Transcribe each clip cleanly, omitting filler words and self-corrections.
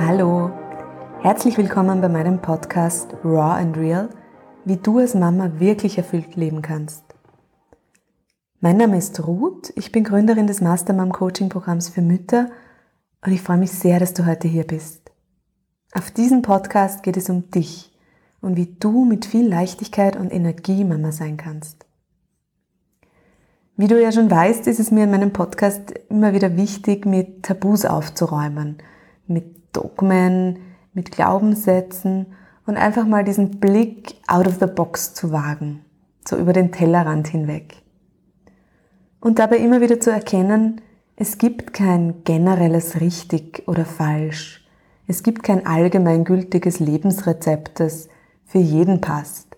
Hallo, herzlich willkommen bei meinem Podcast Raw and Real, wie du als Mama wirklich erfüllt leben kannst. Mein Name ist Ruth, ich bin Gründerin des MasterMum Coaching-Programms für Mütter und ich freue mich sehr, dass du heute hier bist. Auf diesem Podcast geht es um dich und wie du mit viel Leichtigkeit und Energie Mama sein kannst. Wie du ja schon weißt, ist es mir in meinem Podcast immer wieder wichtig, mit Tabus aufzuräumen, mit Dogmen, mit Glaubenssätzen und einfach mal diesen Blick out of the box zu wagen, so über den Tellerrand hinweg. Und dabei immer wieder zu erkennen, es gibt kein generelles richtig oder falsch. Es gibt kein allgemeingültiges Lebensrezept, das für jeden passt.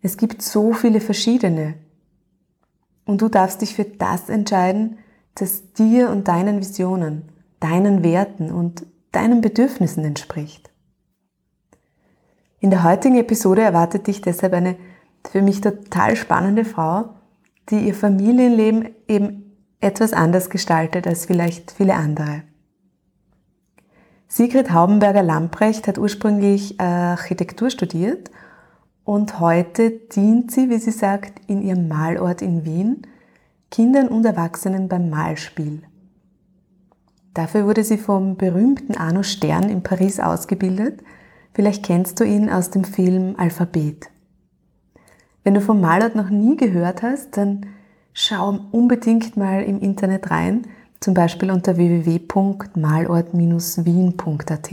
Es gibt so viele verschiedene. Und du darfst dich für das entscheiden, das dir und deinen Visionen, deinen Werten und deinen Bedürfnissen entspricht. In der heutigen Episode erwartet dich deshalb eine für mich total spannende Frau, die ihr Familienleben eben etwas anders gestaltet als vielleicht viele andere. Sigrid Haubenberger-Lamprecht hat ursprünglich Architektur studiert und heute dient sie, wie sie sagt, in ihrem Malort in Wien, Kindern und Erwachsenen beim Malspiel. Dafür wurde sie vom berühmten Arno Stern in Paris ausgebildet. Vielleicht kennst du ihn aus dem Film Alphabet. Wenn du vom Malort noch nie gehört hast, dann schau unbedingt mal im Internet rein, zum Beispiel unter www.malort-wien.at.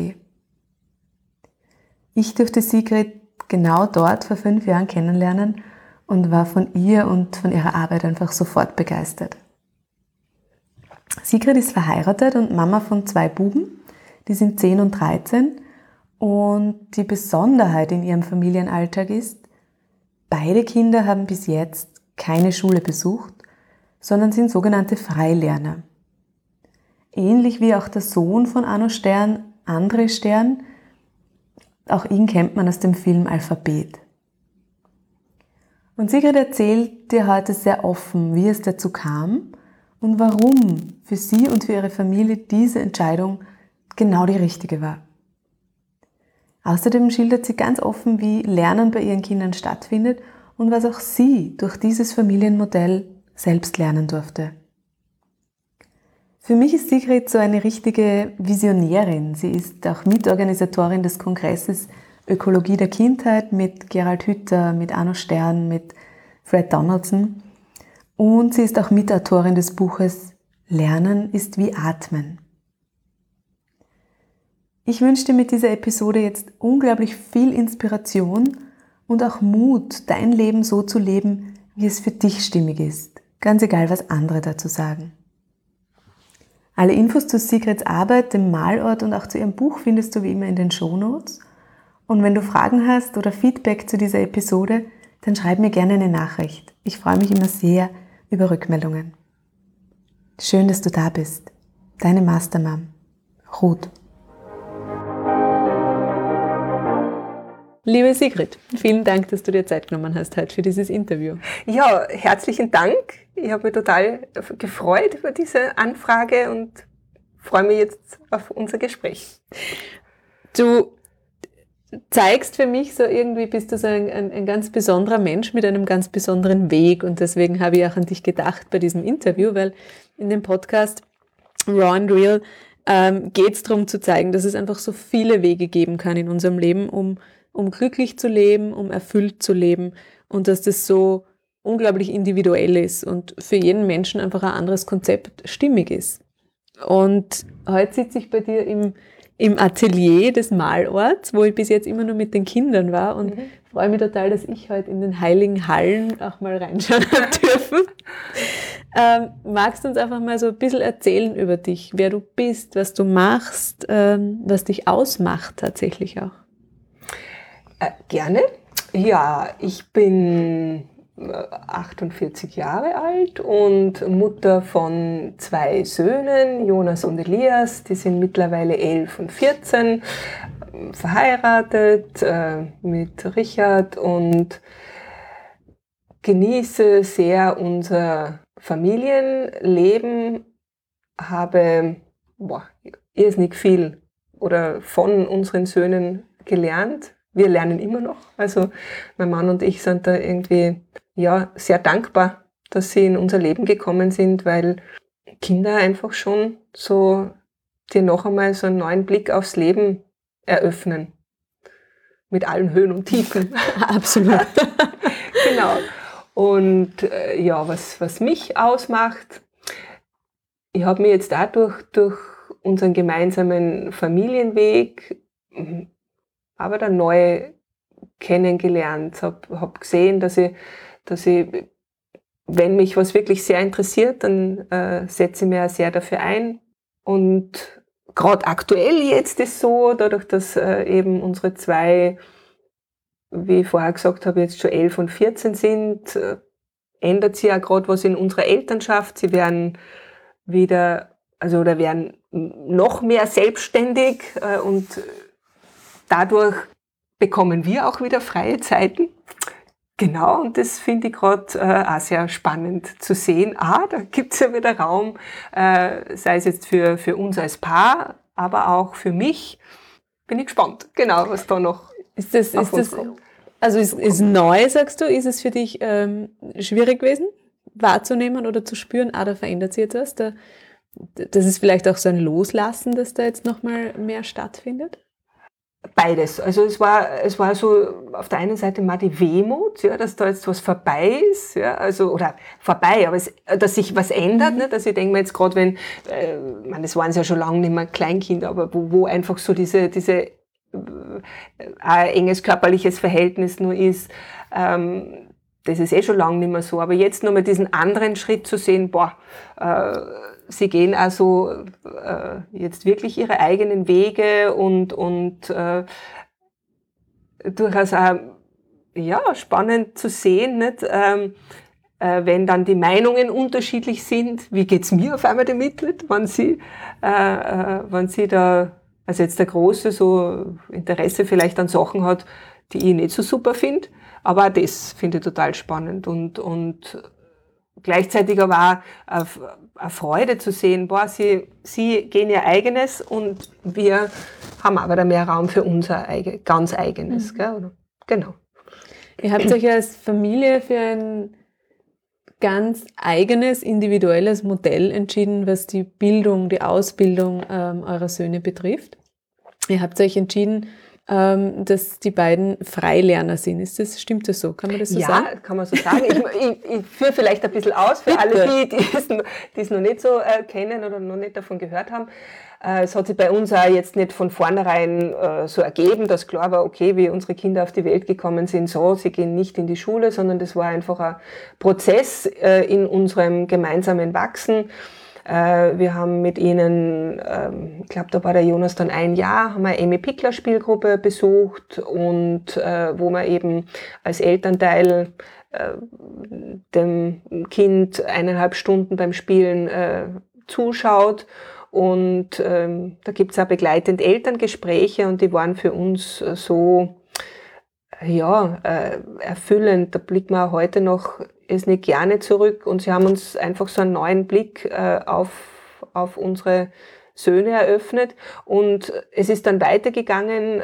Ich durfte Sigrid genau dort vor 5 Jahren kennenlernen und war von ihr und von ihrer Arbeit einfach sofort begeistert. Sigrid ist verheiratet und Mama von 2 Buben, die sind 10 und 13 und die Besonderheit in ihrem Familienalltag ist, beide Kinder haben bis jetzt keine Schule besucht, sondern sind sogenannte Freilerner. Ähnlich wie auch der Sohn von Arno Stern, André Stern, auch ihn kennt man aus dem Film Alphabet. Und Sigrid erzählt dir heute sehr offen, wie es dazu kam und warum für sie und für ihre Familie diese Entscheidung genau die richtige war. Außerdem schildert sie ganz offen, wie Lernen bei ihren Kindern stattfindet und was auch sie durch dieses Familienmodell selbst lernen durfte. Für mich ist Sigrid so eine richtige Visionärin. Sie ist auch Mitorganisatorin des Kongresses Ökologie der Kindheit mit Gerald Hütter, mit Arno Stern, mit Fred Donaldson. Und sie ist auch Mitautorin des Buches Lernen ist wie Atmen. Ich wünsche dir mit dieser Episode jetzt unglaublich viel Inspiration und auch Mut, dein Leben so zu leben, wie es für dich stimmig ist. Ganz egal, was andere dazu sagen. Alle Infos zu Sigrids Arbeit, dem Malort und auch zu ihrem Buch findest du wie immer in den Shownotes. Und wenn du Fragen hast oder Feedback zu dieser Episode, dann schreib mir gerne eine Nachricht. Ich freue mich immer sehr über Rückmeldungen. Schön, dass du da bist. Deine Mastermum, Ruth. Liebe Sigrid, vielen Dank, dass du dir Zeit genommen hast heute für dieses Interview. Ja, herzlichen Dank. Ich habe mich total gefreut über diese Anfrage und freue mich jetzt auf unser Gespräch. Du zeigst für mich so irgendwie, bist du so ein ganz besonderer Mensch mit einem ganz besonderen Weg und deswegen habe ich auch an dich gedacht bei diesem Interview, weil in dem Podcast Raw and Real geht es darum zu zeigen, dass es einfach so viele Wege geben kann in unserem Leben, um glücklich zu leben, um erfüllt zu leben und dass das so unglaublich individuell ist und für jeden Menschen einfach ein anderes Konzept stimmig ist. Und heute sitze ich bei dir im Atelier des Malorts, wo ich bis jetzt immer nur mit den Kindern war und freue mich total, dass ich heute in den heiligen Hallen auch mal reinschauen habe dürfen. Magst du uns einfach mal so ein bisschen erzählen über dich, wer du bist, was du machst, was dich ausmacht tatsächlich auch? Gerne. Ja, ich bin 48 Jahre alt und Mutter von 2 Söhnen, Jonas und Elias, die sind mittlerweile 11 und 14, verheiratet mit Richard und genieße sehr unser Familienleben, habe irrsinnig viel oder von unseren Söhnen gelernt. Wir lernen immer noch. Also mein Mann und ich sind da irgendwie ja, sehr dankbar, dass sie in unser Leben gekommen sind, weil Kinder einfach schon so dir noch einmal so einen neuen Blick aufs Leben eröffnen. Mit allen Höhen und Tiefen. Absolut. Genau. Und ja, was mich ausmacht, ich habe mir jetzt dadurch durch unseren gemeinsamen Familienweg aber dann neu kennengelernt. Hab gesehen, dass ich, wenn mich was wirklich sehr interessiert, dann setze ich mich auch sehr dafür ein. Und gerade aktuell jetzt ist so, dadurch, dass eben unsere zwei, wie ich vorher gesagt habe, jetzt schon 11 und 14 sind, ändert sich auch gerade was in unserer Elternschaft. Sie werden wieder, also oder werden noch mehr selbstständig und dadurch bekommen wir auch wieder freie Zeiten. Genau, und das finde ich gerade auch sehr spannend zu sehen. Ah, da gibt es ja wieder Raum, sei es jetzt für uns als Paar, aber auch für mich. Bin ich gespannt, genau, was da noch auf uns kommt. Also ist neu, sagst du, ist es für dich schwierig gewesen, wahrzunehmen oder zu spüren, ah, da verändert sich jetzt was? Das ist vielleicht auch so ein Loslassen, dass da jetzt nochmal mehr stattfindet? Beides. Also es war so auf der einen Seite mal die Wehmut, ja, dass da jetzt was vorbei ist, ja, also oder vorbei, aber dass sich was ändert, ne, dass ich denke mir jetzt gerade, wenn, man, das waren es ja schon lange nicht mehr Kleinkinder, aber wo einfach so diese enges körperliches Verhältnis nur ist, das ist eh schon lange nicht mehr so, aber jetzt nochmal diesen anderen Schritt zu sehen, boah, sie gehen also jetzt wirklich ihre eigenen Wege und durchaus auch, ja, spannend zu sehen, nicht? Wenn dann die Meinungen unterschiedlich sind, wie geht's mir auf einmal damit, nicht? Wenn sie da, also jetzt der Große so Interesse vielleicht an Sachen hat, die ich nicht so super finde, aber auch das finde ich total spannend und gleichzeitig aber auch eine Freude zu sehen, boah, sie gehen ihr eigenes und wir haben aber da mehr Raum für unser ganz eigenes. Mhm. Gell? Genau. Ihr habt euch als Familie für ein ganz eigenes, individuelles Modell entschieden, was die Bildung, die Ausbildung eurer Söhne betrifft. Ihr habt euch entschieden, dass die beiden Freilerner sind. Stimmt das so? Kann man das so sagen? Ja, kann man so sagen. Ich führe vielleicht ein bisschen aus für alle, die es noch nicht so kennen oder noch nicht davon gehört haben. Es hat sich bei uns auch jetzt nicht von vornherein so ergeben, dass klar war, okay, wie unsere Kinder auf die Welt gekommen sind, so, sie gehen nicht in die Schule, sondern das war einfach ein Prozess in unserem gemeinsamen Wachsen. Wir haben mit ihnen, ich glaube, da war der Jonas dann ein Jahr, haben wir eine Emmi Pikler Spielgruppe besucht und wo man eben als Elternteil dem Kind 1,5 Stunden beim Spielen zuschaut. Und da gibt es auch begleitend Elterngespräche und die waren für uns so ja, erfüllend. Da blickt man auch heute noch ist nicht gerne zurück und sie haben uns einfach so einen neuen Blick auf unsere Söhne eröffnet und es ist dann weitergegangen.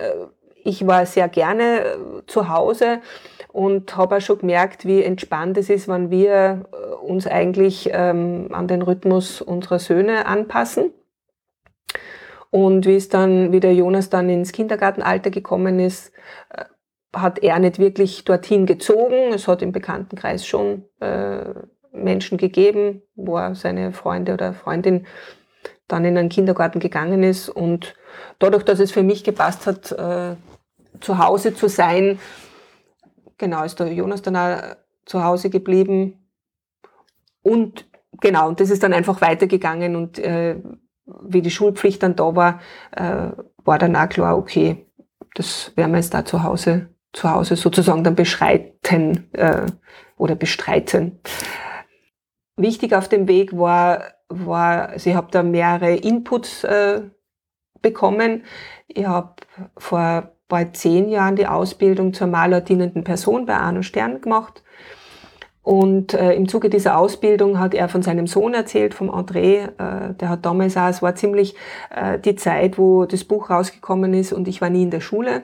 Ich war sehr gerne zu Hause und habe auch schon gemerkt, wie entspannt es ist, wenn wir uns eigentlich an den Rhythmus unserer Söhne anpassen. Und wie der Jonas dann ins Kindergartenalter gekommen ist, hat er nicht wirklich dorthin gezogen. Es hat im Bekanntenkreis schon Menschen gegeben, wo er seine Freunde oder Freundin dann in einen Kindergarten gegangen ist. Und dadurch, dass es für mich gepasst hat, zu Hause zu sein, genau, ist der Jonas dann auch zu Hause geblieben. Und genau, und das ist dann einfach weitergegangen. Und wie die Schulpflicht dann da war, war dann auch klar, okay, das werden wir jetzt da zu Hause sozusagen dann beschreiten oder bestreiten. Wichtig auf dem Weg war also ich habe da mehrere Inputs bekommen. Ich habe vor bald 10 Jahren die Ausbildung zur Malort dienenden Person bei Arno Stern gemacht Und im Zuge dieser Ausbildung hat er von seinem Sohn erzählt, vom André. Der hat damals auch, es war ziemlich die Zeit, wo das Buch rausgekommen ist und ich war nie in der Schule.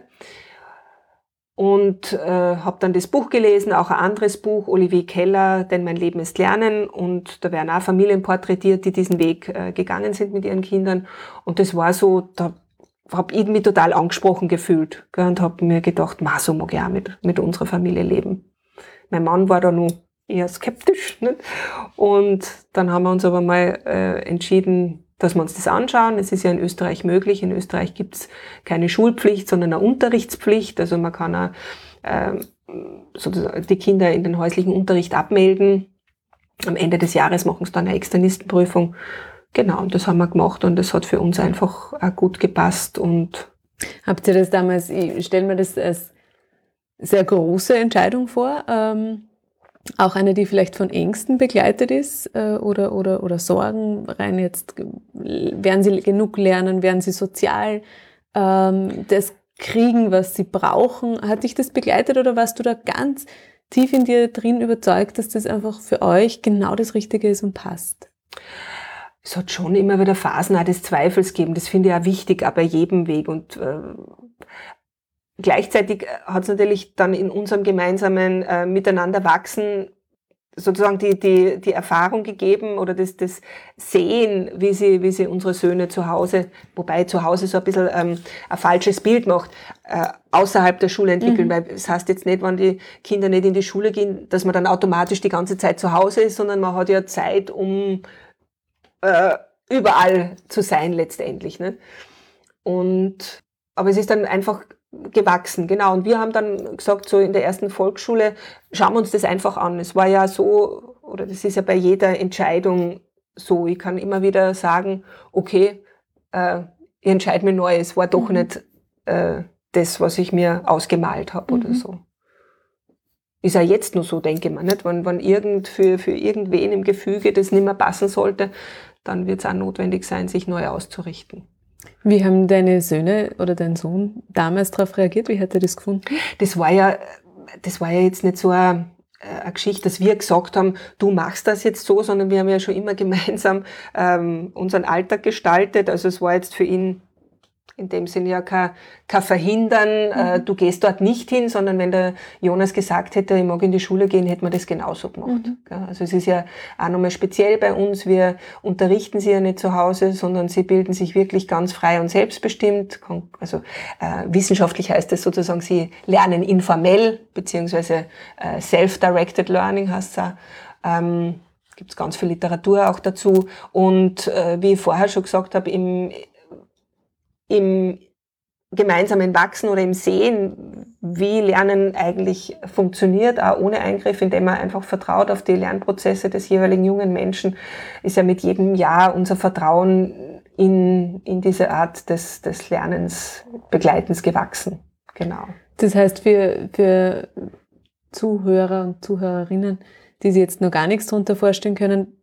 Und habe dann das Buch gelesen, auch ein anderes Buch, Olivier Keller, Denn mein Leben ist Lernen. Und da werden auch Familien porträtiert, die diesen Weg gegangen sind mit ihren Kindern. Und das war so, da habe ich mich total angesprochen gefühlt, gell, und habe mir gedacht, ma, so mag ich auch mit unserer Familie leben. Mein Mann war da noch eher skeptisch, nicht? Und dann haben wir uns aber mal entschieden, dass wir uns das anschauen. Es ist ja in Österreich möglich. In Österreich gibt es keine Schulpflicht, sondern eine Unterrichtspflicht. Also man kann auch, sozusagen die Kinder in den häuslichen Unterricht abmelden. Am Ende des Jahres machen sie dann eine Externistenprüfung. Genau, und das haben wir gemacht und das hat für uns einfach auch gut gepasst. Und habt ihr das damals, ich stelle mir das als sehr große Entscheidung vor, auch eine, die vielleicht von Ängsten begleitet ist oder Sorgen, rein jetzt, werden sie genug lernen, werden sie sozial das kriegen, was sie brauchen. Hat dich das begleitet oder warst du da ganz tief in dir drin überzeugt, dass das einfach für euch genau das Richtige ist und passt? Es hat schon immer wieder Phasen auch des Zweifels gegeben, das finde ich auch wichtig, auch bei jedem Weg und gleichzeitig hat es natürlich dann in unserem gemeinsamen Miteinanderwachsen sozusagen die Erfahrung gegeben oder das Sehen, wie sie unsere Söhne zu Hause, wobei zu Hause so ein bisschen ein falsches Bild macht, außerhalb der Schule entwickeln, weil das heißt jetzt nicht, wenn die Kinder nicht in die Schule gehen, dass man dann automatisch die ganze Zeit zu Hause ist, sondern man hat ja Zeit, um überall zu sein letztendlich, ne? Und aber es ist dann einfach gewachsen, genau. Und wir haben dann gesagt, so in der ersten Volksschule, schauen wir uns das einfach an. Es war ja so, oder das ist ja bei jeder Entscheidung so, ich kann immer wieder sagen, okay, ich entscheide mich neu, es war doch nicht das, was ich mir ausgemalt habe oder so. Ist ja jetzt nur so, denke man, nicht? Wenn für irgendwen im Gefüge das nicht mehr passen sollte, dann wird es auch notwendig sein, sich neu auszurichten. Wie haben deine Söhne oder dein Sohn damals darauf reagiert? Wie hat er das gefunden? Das war ja jetzt nicht so eine Geschichte, dass wir gesagt haben, du machst das jetzt so, sondern wir haben ja schon immer gemeinsam unseren Alltag gestaltet. Also es war jetzt für ihn in dem Sinne ja kein Verhindern, du gehst dort nicht hin, sondern wenn der Jonas gesagt hätte, ich mag in die Schule gehen, hätte man das genauso gemacht. Also es ist ja auch nochmal speziell bei uns, wir unterrichten sie ja nicht zu Hause, sondern sie bilden sich wirklich ganz frei und selbstbestimmt. Also wissenschaftlich heißt das sozusagen, sie lernen informell, beziehungsweise self-directed learning heißt es auch. Gibt es ganz viel Literatur auch dazu. Und wie ich vorher schon gesagt habe, im gemeinsamen Wachsen oder im Sehen, wie Lernen eigentlich funktioniert, auch ohne Eingriff, indem man einfach vertraut auf die Lernprozesse des jeweiligen jungen Menschen, ist ja mit jedem Jahr unser Vertrauen in diese Art des Lernens, Begleitens gewachsen. Genau. Das heißt, für Zuhörer und Zuhörerinnen, die sich jetzt noch gar nichts darunter vorstellen können,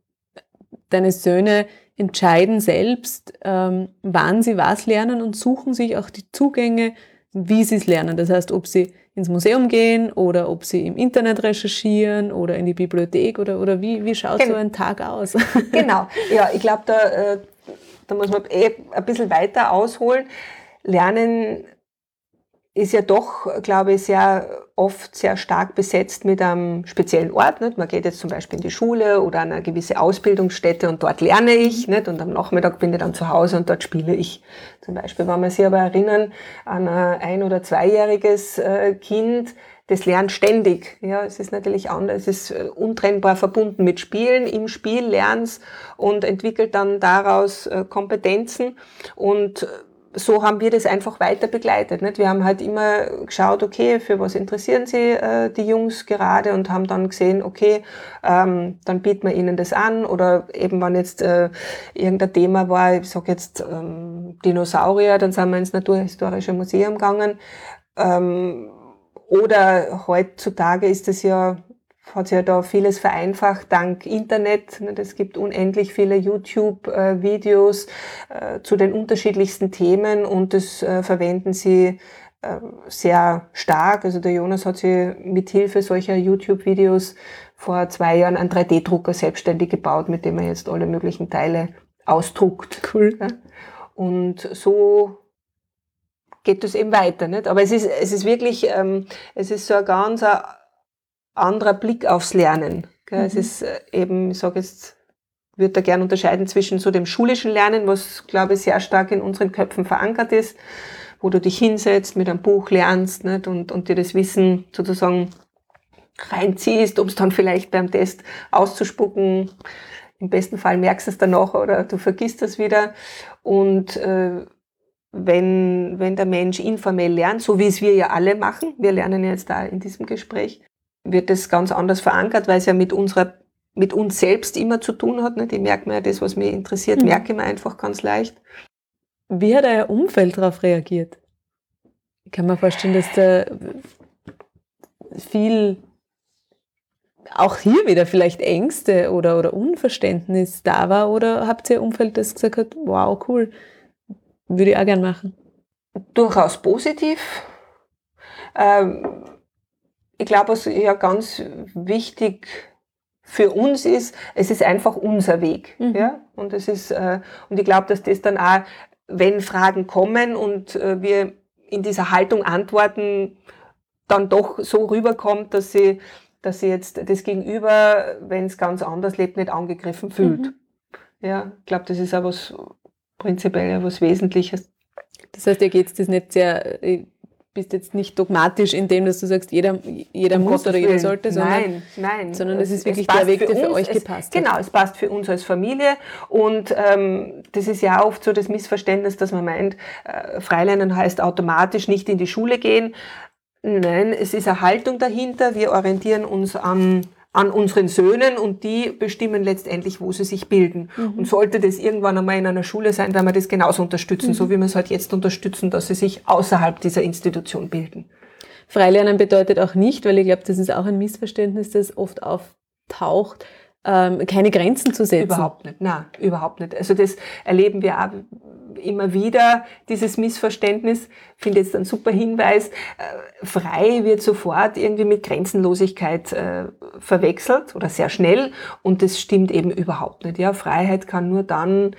deine Söhne entscheiden selbst, wann sie was lernen und suchen sich auch die Zugänge, wie sie es lernen. Das heißt, ob sie ins Museum gehen oder ob sie im Internet recherchieren oder in die Bibliothek oder wie schaut so ein Tag aus? Genau, ja, ich glaube, da muss man ein bisschen weiter ausholen. Lernen ist ja doch, glaube ich, sehr oft sehr stark besetzt mit einem speziellen Ort, nicht? Man geht jetzt zum Beispiel in die Schule oder an eine gewisse Ausbildungsstätte und dort lerne ich, nicht? Und am Nachmittag bin ich dann zu Hause und dort spiele ich. Zum Beispiel, wenn wir sich aber erinnern an ein- oder zweijähriges Kind, das lernt ständig. Ja, es ist natürlich anders, es ist untrennbar verbunden mit Spielen, im Spiel lernst und entwickelt dann daraus Kompetenzen und so haben wir das einfach weiter begleitet, nicht? Wir haben halt immer geschaut, okay, für was interessieren sie die Jungs gerade und haben dann gesehen, okay, dann bieten wir ihnen das an oder eben wenn jetzt irgendein Thema war, ich sag jetzt Dinosaurier, dann sind wir ins Naturhistorische Museum gegangen oder heutzutage ist das ja, hat sich ja da vieles vereinfacht dank Internet. Es gibt unendlich viele YouTube-Videos zu den unterschiedlichsten Themen und das verwenden sie sehr stark. Also der Jonas hat sich mit Hilfe solcher YouTube-Videos vor 2 Jahren einen 3D-Drucker selbstständig gebaut, mit dem er jetzt alle möglichen Teile ausdruckt. Cool. Ja. Und so geht es eben weiter, nicht? Aber es ist wirklich, es ist so ein ganz anderer Blick aufs Lernen. Gell? Mhm. Es ist eben, ich sage jetzt, würde da gerne unterscheiden zwischen so dem schulischen Lernen, was, glaube ich, sehr stark in unseren Köpfen verankert ist, wo du dich hinsetzt, mit einem Buch lernst, nicht? Und dir das Wissen sozusagen reinziehst, um es dann vielleicht beim Test auszuspucken. Im besten Fall merkst du es danach oder du vergisst es wieder. Und wenn der Mensch informell lernt, so wie es wir ja alle machen, wir lernen jetzt da in diesem Gespräch, wird das ganz anders verankert, weil es ja mit uns selbst immer zu tun hat. Nicht? Ich merke mir ja das, was mich interessiert, merke ich mir einfach ganz leicht. Wie hat euer Umfeld darauf reagiert? Ich kann mir vorstellen, dass da viel, auch hier wieder vielleicht Ängste oder Unverständnis da war, oder habt ihr ein Umfeld, das gesagt hat, wow, cool, würde ich auch gern machen? Durchaus positiv. Ich glaube, was ja ganz wichtig für uns ist, es ist einfach unser Weg. Mhm. Ja? Und es ist, und ich glaube, dass das dann auch, wenn Fragen kommen und wir in dieser Haltung antworten, dann doch so rüberkommt, dass sie jetzt das Gegenüber, wenn es ganz anders lebt, nicht angegriffen fühlt. Mhm. Ja, ich glaube, das ist auch was prinzipiell was Wesentliches. Das heißt, dir geht es das nicht sehr, bist jetzt nicht dogmatisch in dem, dass du sagst, jeder muss oder jeder sollte, sondern es ist wirklich der Weg, der für euch gepasst hat. Genau, es passt für uns als Familie, und das ist ja oft so das Missverständnis, dass man meint, Freilernen heißt automatisch nicht in die Schule gehen. Nein, es ist eine Haltung dahinter. Wir orientieren uns an unseren Söhnen, und die bestimmen letztendlich, wo sie sich bilden. Mhm. Und sollte das irgendwann einmal in einer Schule sein, werden wir das genauso unterstützen, so wie wir es halt jetzt unterstützen, dass sie sich außerhalb dieser Institution bilden. Freilernen bedeutet auch nicht, weil ich glaube, das ist auch ein Missverständnis, das oft auftaucht, keine Grenzen zu setzen. Überhaupt nicht, nein, überhaupt nicht. Also das erleben wir auch immer wieder, dieses Missverständnis. Ich finde jetzt einen super Hinweis. Frei wird sofort irgendwie mit Grenzenlosigkeit verwechselt oder sehr schnell, und das stimmt eben überhaupt nicht. Ja, Freiheit kann nur dann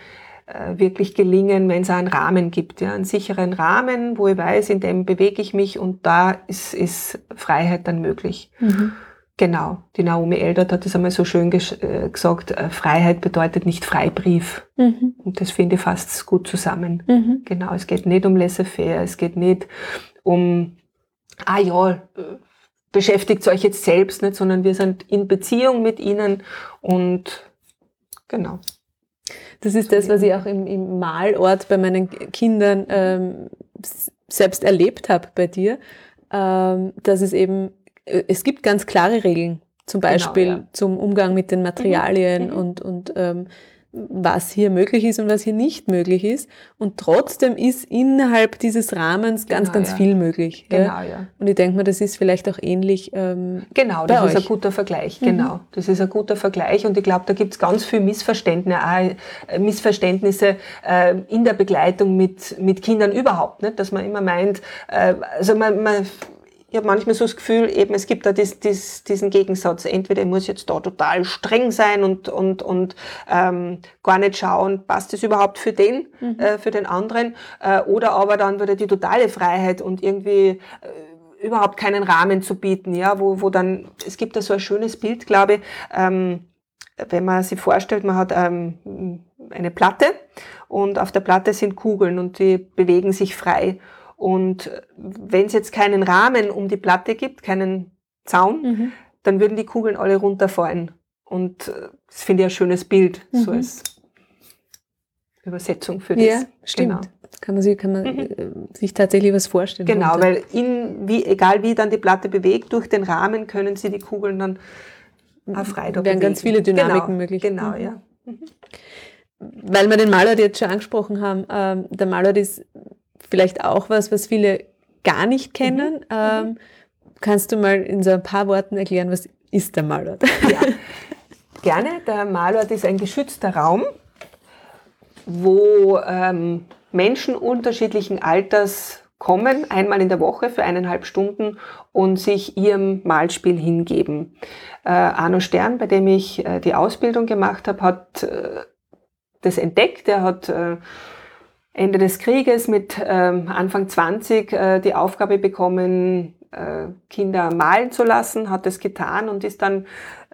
wirklich gelingen, wenn es einen Rahmen gibt, ja, einen sicheren Rahmen, wo ich weiß, in dem bewege ich mich, und da ist Freiheit dann möglich. Mhm. Genau, die Naomi Eldert hat das einmal so schön gesagt, Freiheit bedeutet nicht Freibrief. Mhm. Und das finde ich fast gut zusammen. Mhm. Genau, es geht nicht um laissez-faire, es geht nicht um, beschäftigt euch jetzt selbst nicht, sondern wir sind in Beziehung mit ihnen, und genau. Das ist das, was ich auch im Malort bei meinen Kindern selbst erlebt habe bei dir, dass es eben, es gibt ganz klare Regeln, zum Beispiel zum Umgang mit den Materialien und was hier möglich ist und was hier nicht möglich ist. Und trotzdem ist innerhalb dieses Rahmens ganz viel möglich. Genau, ja. Und ich denke mal, das ist vielleicht auch ähnlich bei euch. Ist ein guter Vergleich, genau. Das ist ein guter Vergleich, und ich glaube, da gibt es ganz viele Missverständnisse in der Begleitung mit Kindern überhaupt, nicht? Dass man immer meint, ich habe manchmal so das Gefühl, eben es gibt da diesen Gegensatz. Entweder ich muss jetzt da total streng sein und gar nicht schauen, passt das überhaupt für den, für den anderen, oder aber dann wieder die totale Freiheit und irgendwie überhaupt keinen Rahmen zu bieten, ja, wo dann, es gibt da so ein schönes Bild, glaube ich, wenn man sich vorstellt, man hat eine Platte, und auf der Platte sind Kugeln, und die bewegen sich frei. Und wenn es jetzt keinen Rahmen um die Platte gibt, keinen Zaun, dann würden die Kugeln alle runterfallen. Und das finde ich ein schönes Bild, so als Übersetzung für das. Ja, stimmt. Genau. Kann man sich tatsächlich was vorstellen. Genau, runter. Weil egal wie dann die Platte bewegt, durch den Rahmen können sie die Kugeln dann auch frei da bewegen. Ganz viele Dynamiken möglich. Genau, ja. Mhm. Weil wir den Malort jetzt schon angesprochen haben, der Malort ist vielleicht auch was viele gar nicht kennen. Kannst du mal in so ein paar Worten erklären, was ist der Malort? Ja, gerne. Der Malort ist ein geschützter Raum, wo Menschen unterschiedlichen Alters kommen, einmal in der Woche für 1,5 Stunden und sich ihrem Malspiel hingeben. Arno Stern, bei dem ich die Ausbildung gemacht habe, hat das entdeckt. Er hat Ende des Krieges mit Anfang 20 die Aufgabe bekommen, Kinder malen zu lassen, hat das getan und ist dann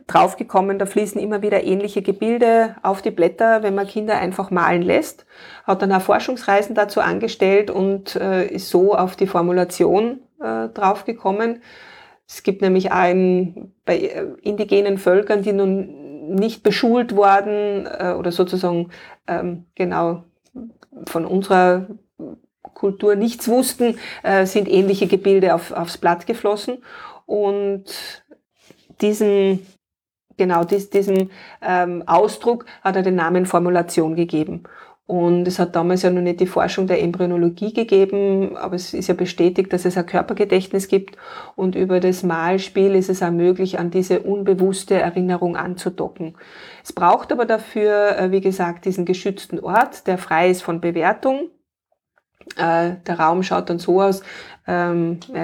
draufgekommen, da fließen immer wieder ähnliche Gebilde auf die Blätter, wenn man Kinder einfach malen lässt. Hat dann auch Forschungsreisen dazu angestellt und ist so auf die Formulation draufgekommen. Es gibt nämlich auch bei indigenen Völkern, die nun nicht beschult wurden oder sozusagen genau von unserer Kultur nichts wussten, sind ähnliche Gebilde aufs Blatt geflossen. Und diesem Ausdruck hat er den Namen Formulation gegeben. Und es hat damals ja noch nicht die Forschung der Embryologie gegeben, aber es ist ja bestätigt, dass es ein Körpergedächtnis gibt. Und über das Malspiel ist es auch möglich, an diese unbewusste Erinnerung anzudocken. Es braucht aber dafür, wie gesagt, diesen geschützten Ort, der frei ist von Bewertung. Der Raum schaut dann so aus, er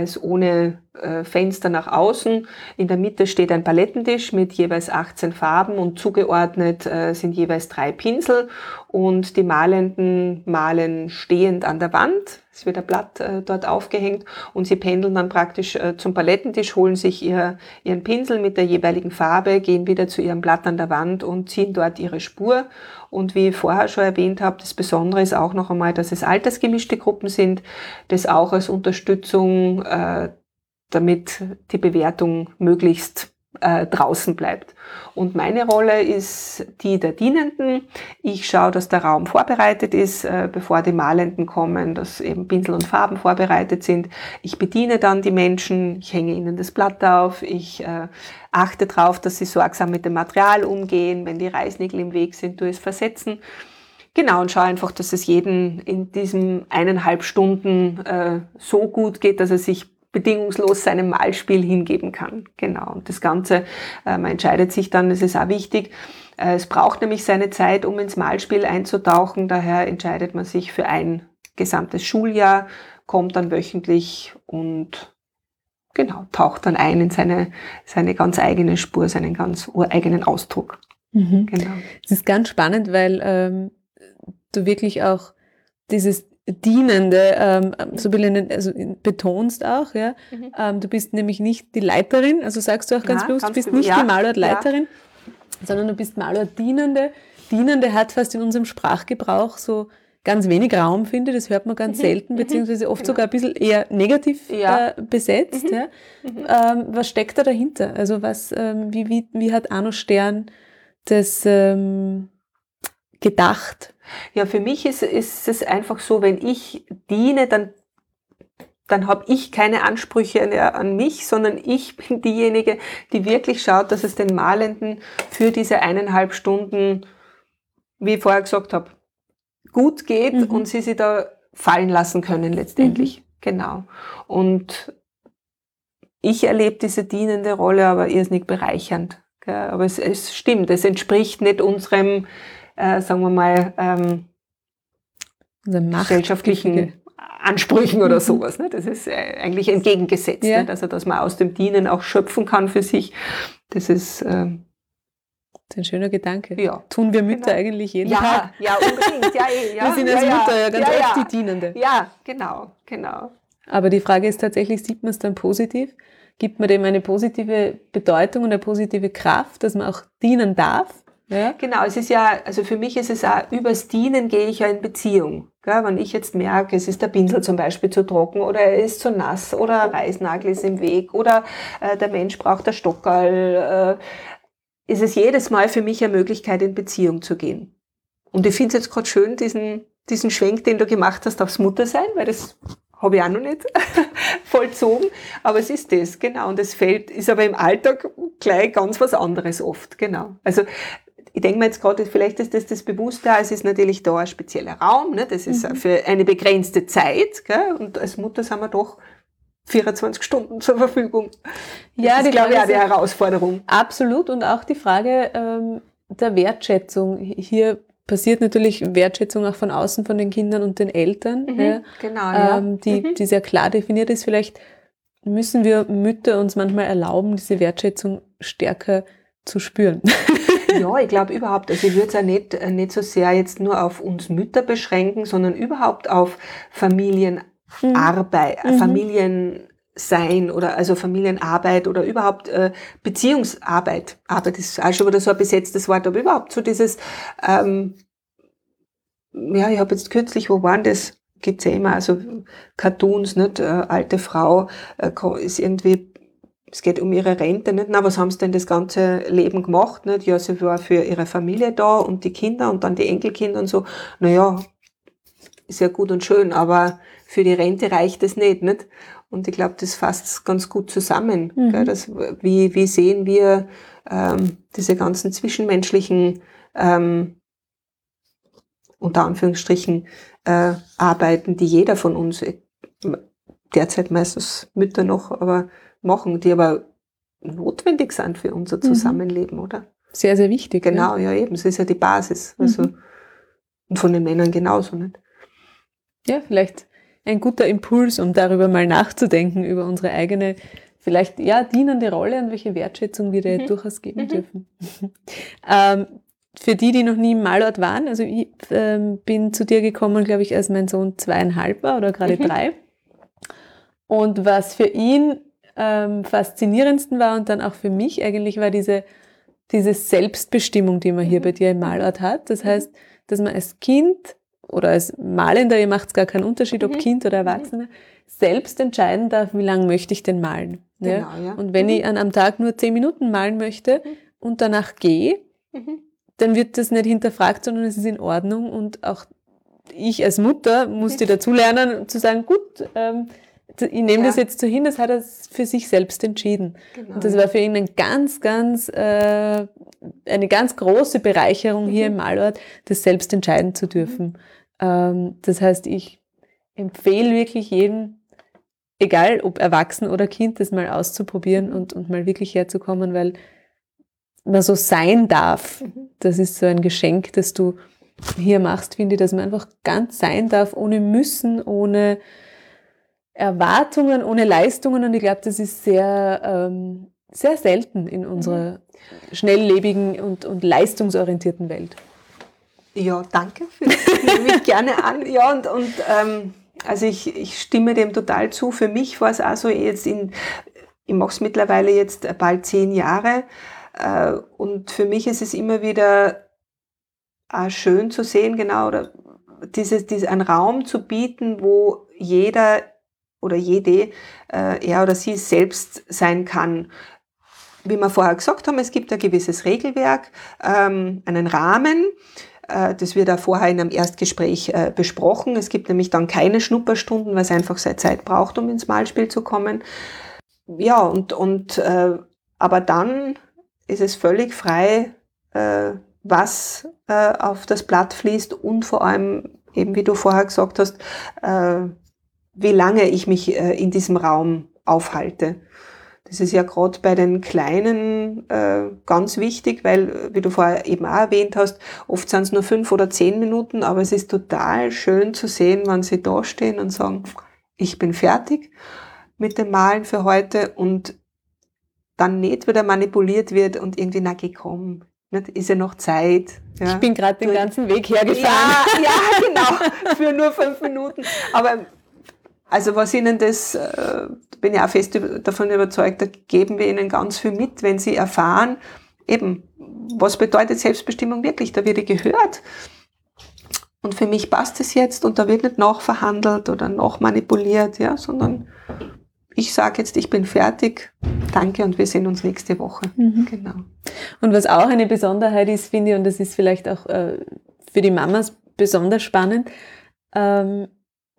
ist ohne Fenster nach außen. In der Mitte steht ein Palettentisch mit jeweils 18 Farben und zugeordnet sind jeweils 3 Pinsel und die Malenden malen stehend an der Wand. Es wird ein Blatt dort aufgehängt und sie pendeln dann praktisch zum Palettentisch, holen sich ihren Pinsel mit der jeweiligen Farbe, gehen wieder zu ihrem Blatt an der Wand und ziehen dort ihre Spur. Und wie ich vorher schon erwähnt habe, das Besondere ist auch noch einmal, dass es altersgemischte Gruppen sind, das auch als Unterstützung, damit die Bewertung möglichst draußen bleibt. Und meine Rolle ist die der Dienenden. Ich schaue, dass der Raum vorbereitet ist, bevor die Malenden kommen, dass eben Pinsel und Farben vorbereitet sind. Ich bediene dann die Menschen, ich hänge ihnen das Blatt auf, ich achte darauf, dass sie sorgsam mit dem Material umgehen. Wenn die Reißnägel im Weg sind, tue ich es versetzen. Genau, und schau einfach, dass es jeden in diesen 1,5 Stunden so gut geht, dass er sich bedingungslos seinem Malspiel hingeben kann. Genau, und das Ganze, man entscheidet sich dann, das ist auch wichtig, es braucht nämlich seine Zeit, um ins Malspiel einzutauchen, daher entscheidet man sich für ein gesamtes Schuljahr, kommt dann wöchentlich und genau, taucht dann ein in seine ganz eigene Spur, seinen ganz ureigenen Ausdruck. Mhm. Genau. Das ist ganz spannend, weil du wirklich auch dieses Dienende, so ein bisschen, also betonst auch, ja. Mhm. Du bist nämlich nicht die Leiterin, also sagst du auch ganz bewusst, du bist nicht die Malort-Leiterin, sondern du bist Malort-Dienende. Dienende hat fast in unserem Sprachgebrauch so ganz wenig Raum, finde ich, das hört man ganz selten, beziehungsweise oft sogar ein bisschen eher negativ besetzt. Mhm. Ja. Was steckt da dahinter? Also was, wie hat Arno Stern das gedacht? Ja, für mich ist es einfach so, wenn ich diene, dann habe ich keine Ansprüche an mich, sondern ich bin diejenige, die wirklich schaut, dass es den Malenden für diese 1,5 Stunden, wie ich vorher gesagt habe, gut geht und sie sich da fallen lassen können letztendlich. Mhm. Genau. Und ich erlebe diese dienende Rolle aber irrsinnig bereichernd. Aber es stimmt, es entspricht nicht unserem sagen wir mal, gesellschaftlichen Ansprüchen oder sowas. Ne? Das ist eigentlich entgegengesetzt. Ja. Ne? Also, dass man aus dem Dienen auch schöpfen kann für sich. Das ist ein schöner Gedanke. Ja. Tun wir Mütter eigentlich jeden Tag? Ja, unbedingt. Wir sind als Mütter ganz oft die Dienende. Ja, genau. Aber die Frage ist tatsächlich, sieht man es dann positiv? Gibt man dem eine positive Bedeutung und eine positive Kraft, dass man auch dienen darf? Ja. Genau, es ist also für mich ist es auch, übers Dienen gehe ich ja in Beziehung. Gell? Wenn ich jetzt merke, es ist der Pinsel zum Beispiel zu trocken oder er ist zu nass oder ein Reißnagel ist im Weg oder der Mensch braucht ein Stockerl, ist es jedes Mal für mich eine Möglichkeit, in Beziehung zu gehen. Und ich finde es jetzt gerade schön, diesen Schwenk, den du gemacht hast, aufs Muttersein, weil das habe ich auch noch nicht vollzogen, aber es ist das, genau. Und es ist aber im Alltag gleich ganz was anderes oft, genau. Also ich denke mir jetzt gerade, vielleicht ist das Bewusstsein, es ist natürlich da ein spezieller Raum, ne? Das ist für eine begrenzte Zeit, gell? Und als Mutter sind wir doch 24 Stunden zur Verfügung. Ja, das ist, glaube ich, auch die Herausforderung. Absolut, und auch die Frage der Wertschätzung hier passiert natürlich Wertschätzung auch von außen, von den Kindern und den Eltern, die sehr klar definiert ist. Vielleicht müssen wir Mütter uns manchmal erlauben, diese Wertschätzung stärker zu spüren. Ja, ich glaube überhaupt, also ich würde es ja nicht so sehr jetzt nur auf uns Mütter beschränken, sondern überhaupt auf Familienarbeit, Familiensein oder also Familienarbeit oder überhaupt Beziehungsarbeit. Arbeit ist auch schon wieder so ein besetztes Wort, aber überhaupt so dieses, ich habe jetzt kürzlich, wo waren das? Gibt's ja immer, also Cartoons, nicht? Alte Frau ist irgendwie. Es geht um ihre Rente, nicht? Na, was haben sie denn das ganze Leben gemacht, nicht? Ja, sie war für ihre Familie da und die Kinder und dann die Enkelkinder und so. Naja, ist ja gut und schön, aber für die Rente reicht es nicht, nicht? Und ich glaube, das fasst ganz gut zusammen, gell? Das, wie sehen wir diese ganzen zwischenmenschlichen, unter Anführungsstrichen, Arbeiten, die jeder von uns, derzeit meistens Mütter noch, aber machen, die aber notwendig sind für unser Zusammenleben, oder? Sehr, sehr wichtig. Genau, ja eben, das ist ja die Basis. Also, und von den Männern genauso, nicht? Ja, vielleicht ein guter Impuls, um darüber mal nachzudenken, über unsere eigene, vielleicht ja dienende Rolle und welche Wertschätzung wir da durchaus geben dürfen. Für die noch nie im Malort waren, also ich bin zu dir gekommen, glaube ich, als mein Sohn 2,5 war oder gerade 3. Und was für ihn faszinierendsten war und dann auch für mich eigentlich, war diese Selbstbestimmung, die man hier bei dir im Malort hat. Das heißt, dass man als Kind oder als Malender, ihr macht es gar keinen Unterschied, ob Kind oder Erwachsener, selbst entscheiden darf, wie lange möchte ich denn malen. Ja? Genau, ja. Und wenn ich am Tag nur 10 Minuten malen möchte und danach gehe, dann wird das nicht hinterfragt, sondern es ist in Ordnung. Und auch ich als Mutter musste dazu lernen, zu sagen, gut, ich nehme das jetzt so hin, das hat er für sich selbst entschieden. Genau. Und das war für ihn ein eine ganz große Bereicherung hier im Malort, das selbst entscheiden zu dürfen. Das heißt, ich empfehle wirklich jedem, egal ob erwachsen oder Kind, das mal auszuprobieren und mal wirklich herzukommen, weil man so sein darf. Das ist so ein Geschenk, das du hier machst, finde ich, dass man einfach ganz sein darf, ohne müssen, ohne Erwartungen, ohne Leistungen, und ich glaube, das ist sehr, sehr selten in unserer schnelllebigen und leistungsorientierten Welt. Ja, danke. Das nehme ich gerne an. Ja, also ich stimme dem total zu. Für mich war es auch so, ich mache es mittlerweile jetzt bald 10 Jahre, und für mich ist es immer wieder auch schön zu sehen, genau, oder einen Raum zu bieten, wo jeder oder jede, er oder sie selbst sein kann. Wie wir vorher gesagt haben, es gibt ein gewisses Regelwerk, einen Rahmen, das wird auch vorher in einem Erstgespräch besprochen. Es gibt nämlich dann keine Schnupperstunden, weil es einfach seine Zeit braucht, um ins Malspiel zu kommen. Ja, aber dann ist es völlig frei, was auf das Blatt fließt und vor allem, eben wie du vorher gesagt hast, wie lange ich mich in diesem Raum aufhalte. Das ist ja gerade bei den Kleinen ganz wichtig, weil, wie du vorher eben auch erwähnt hast, oft sind es nur 5 oder 10 Minuten, aber es ist total schön zu sehen, wenn sie da stehen und sagen, ich bin fertig mit dem Malen für heute, und dann nicht wieder manipuliert wird und irgendwie, na geh, komm, nicht? Ist ja noch Zeit. Ja? Ich bin gerade den ganzen Weg hergefahren. Ja, ja, genau, für nur 5 Minuten. Aber also was ihnen das, bin ich auch fest davon überzeugt, da geben wir ihnen ganz viel mit, wenn sie erfahren, eben, was bedeutet Selbstbestimmung wirklich? Da wird ich gehört. Und für mich passt es jetzt, und da wird nicht nachverhandelt oder nachmanipuliert, ja, sondern ich sage jetzt, ich bin fertig, danke, und wir sehen uns nächste Woche. Genau. Und was auch eine Besonderheit ist, finde ich, und das ist vielleicht auch für die Mamas besonders spannend,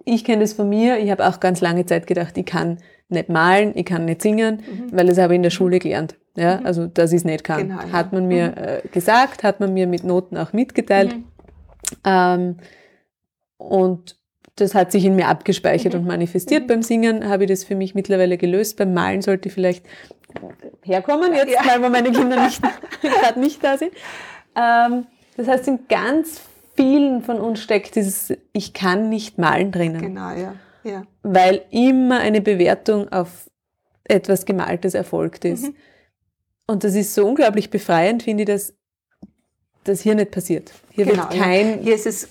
ich kenne das von mir, ich habe auch ganz lange Zeit gedacht, ich kann nicht malen, ich kann nicht singen, weil das habe ich in der Schule gelernt. Ja, also, dass ich es nicht kann. Genau, hat man mir gesagt, hat man mir mit Noten auch mitgeteilt. Und das hat sich in mir abgespeichert und manifestiert. Beim Singen habe ich das für mich mittlerweile gelöst. Beim Malen sollte ich vielleicht herkommen, jetzt, weil meine Kinder gerade nicht da sind. Das heißt, in ganz vielen von uns steckt dieses Ich kann nicht malen drinnen. Genau, ja. Ja. Weil immer eine Bewertung auf etwas Gemaltes erfolgt ist. Mhm. Und das ist so unglaublich befreiend, finde ich, dass das hier nicht passiert. Hier genau, wird kein... Hier ist es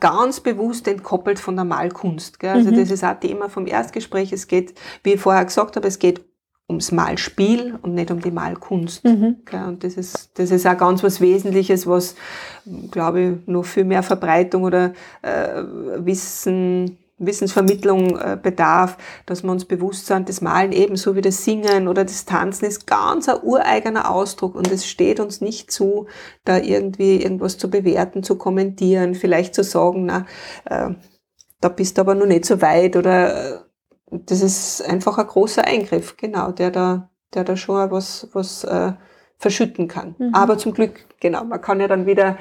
ganz bewusst entkoppelt von der Malkunst. Gell? Also das ist auch Thema vom Erstgespräch. Es geht, wie ich vorher gesagt habe, es geht ums Malspiel und nicht um die Malkunst. Gell? Und das ist auch ganz was Wesentliches, was, glaube ich, noch viel mehr Verbreitung oder Wissensvermittlung bedarf, dass wir uns bewusst sind, das Malen ebenso wie das Singen oder das Tanzen ist ganz ein ureigener Ausdruck und es steht uns nicht zu, da irgendwie irgendwas zu bewerten, zu kommentieren, vielleicht zu sagen, na, da bist du aber noch nicht so weit oder das ist einfach ein großer Eingriff, genau, der da schon was verschütten kann. Aber zum Glück, genau, man kann ja dann wieder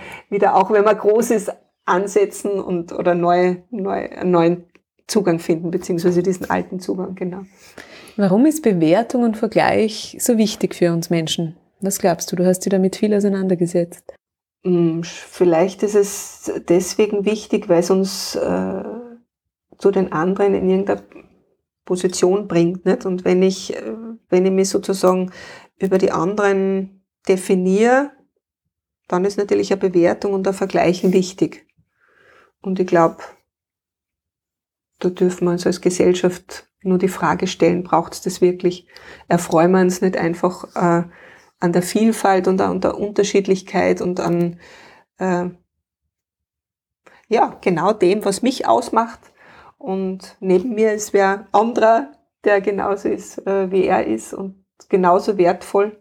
auch wenn man groß ist, ansetzen und oder neuen Zugang finden, beziehungsweise diesen alten Zugang, genau. Warum ist Bewertung und Vergleich so wichtig für uns Menschen? Was glaubst du? Du hast dich damit viel auseinandergesetzt. Vielleicht ist es deswegen wichtig, weil es uns zu den anderen in irgendeiner Position bringt. Nicht? Und wenn ich mich sozusagen über die anderen definiere, dann ist natürlich eine Bewertung und ein Vergleichen wichtig. Und ich glaube, da dürfen wir uns als Gesellschaft nur die Frage stellen, braucht es das wirklich? Erfreuen wir uns nicht einfach an der Vielfalt und an der Unterschiedlichkeit und an genau dem, was mich ausmacht. Und neben mir ist wer anderer, der genauso ist, wie er ist und genauso wertvoll.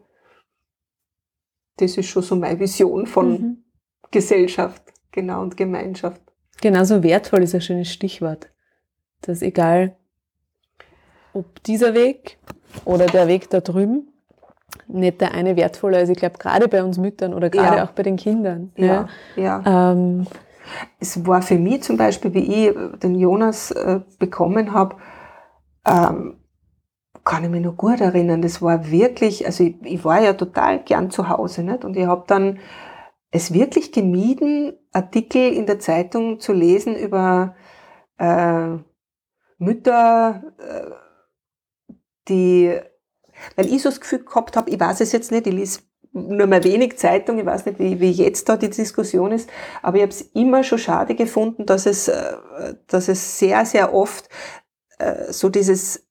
Das ist schon so meine Vision von Gesellschaft, genau, und Gemeinschaft. Genauso wertvoll ist ein schönes Stichwort. Dass egal, ob dieser Weg oder der Weg da drüben, nicht der eine wertvoller ist. Ich glaube, gerade bei uns Müttern oder gerade auch bei den Kindern. Ja. Es war für mich zum Beispiel, wie ich den Jonas bekommen habe, kann ich mich noch gut erinnern, das war wirklich, also ich war ja total gern zu Hause, nicht? Und ich habe dann es wirklich gemieden, Artikel in der Zeitung zu lesen über Mütter, die, weil ich so das Gefühl gehabt habe, ich weiß es jetzt nicht, ich lese nur mehr wenig Zeitung, ich weiß nicht, wie jetzt da die Diskussion ist, aber ich habe es immer schon schade gefunden, dass es sehr, sehr oft so dieses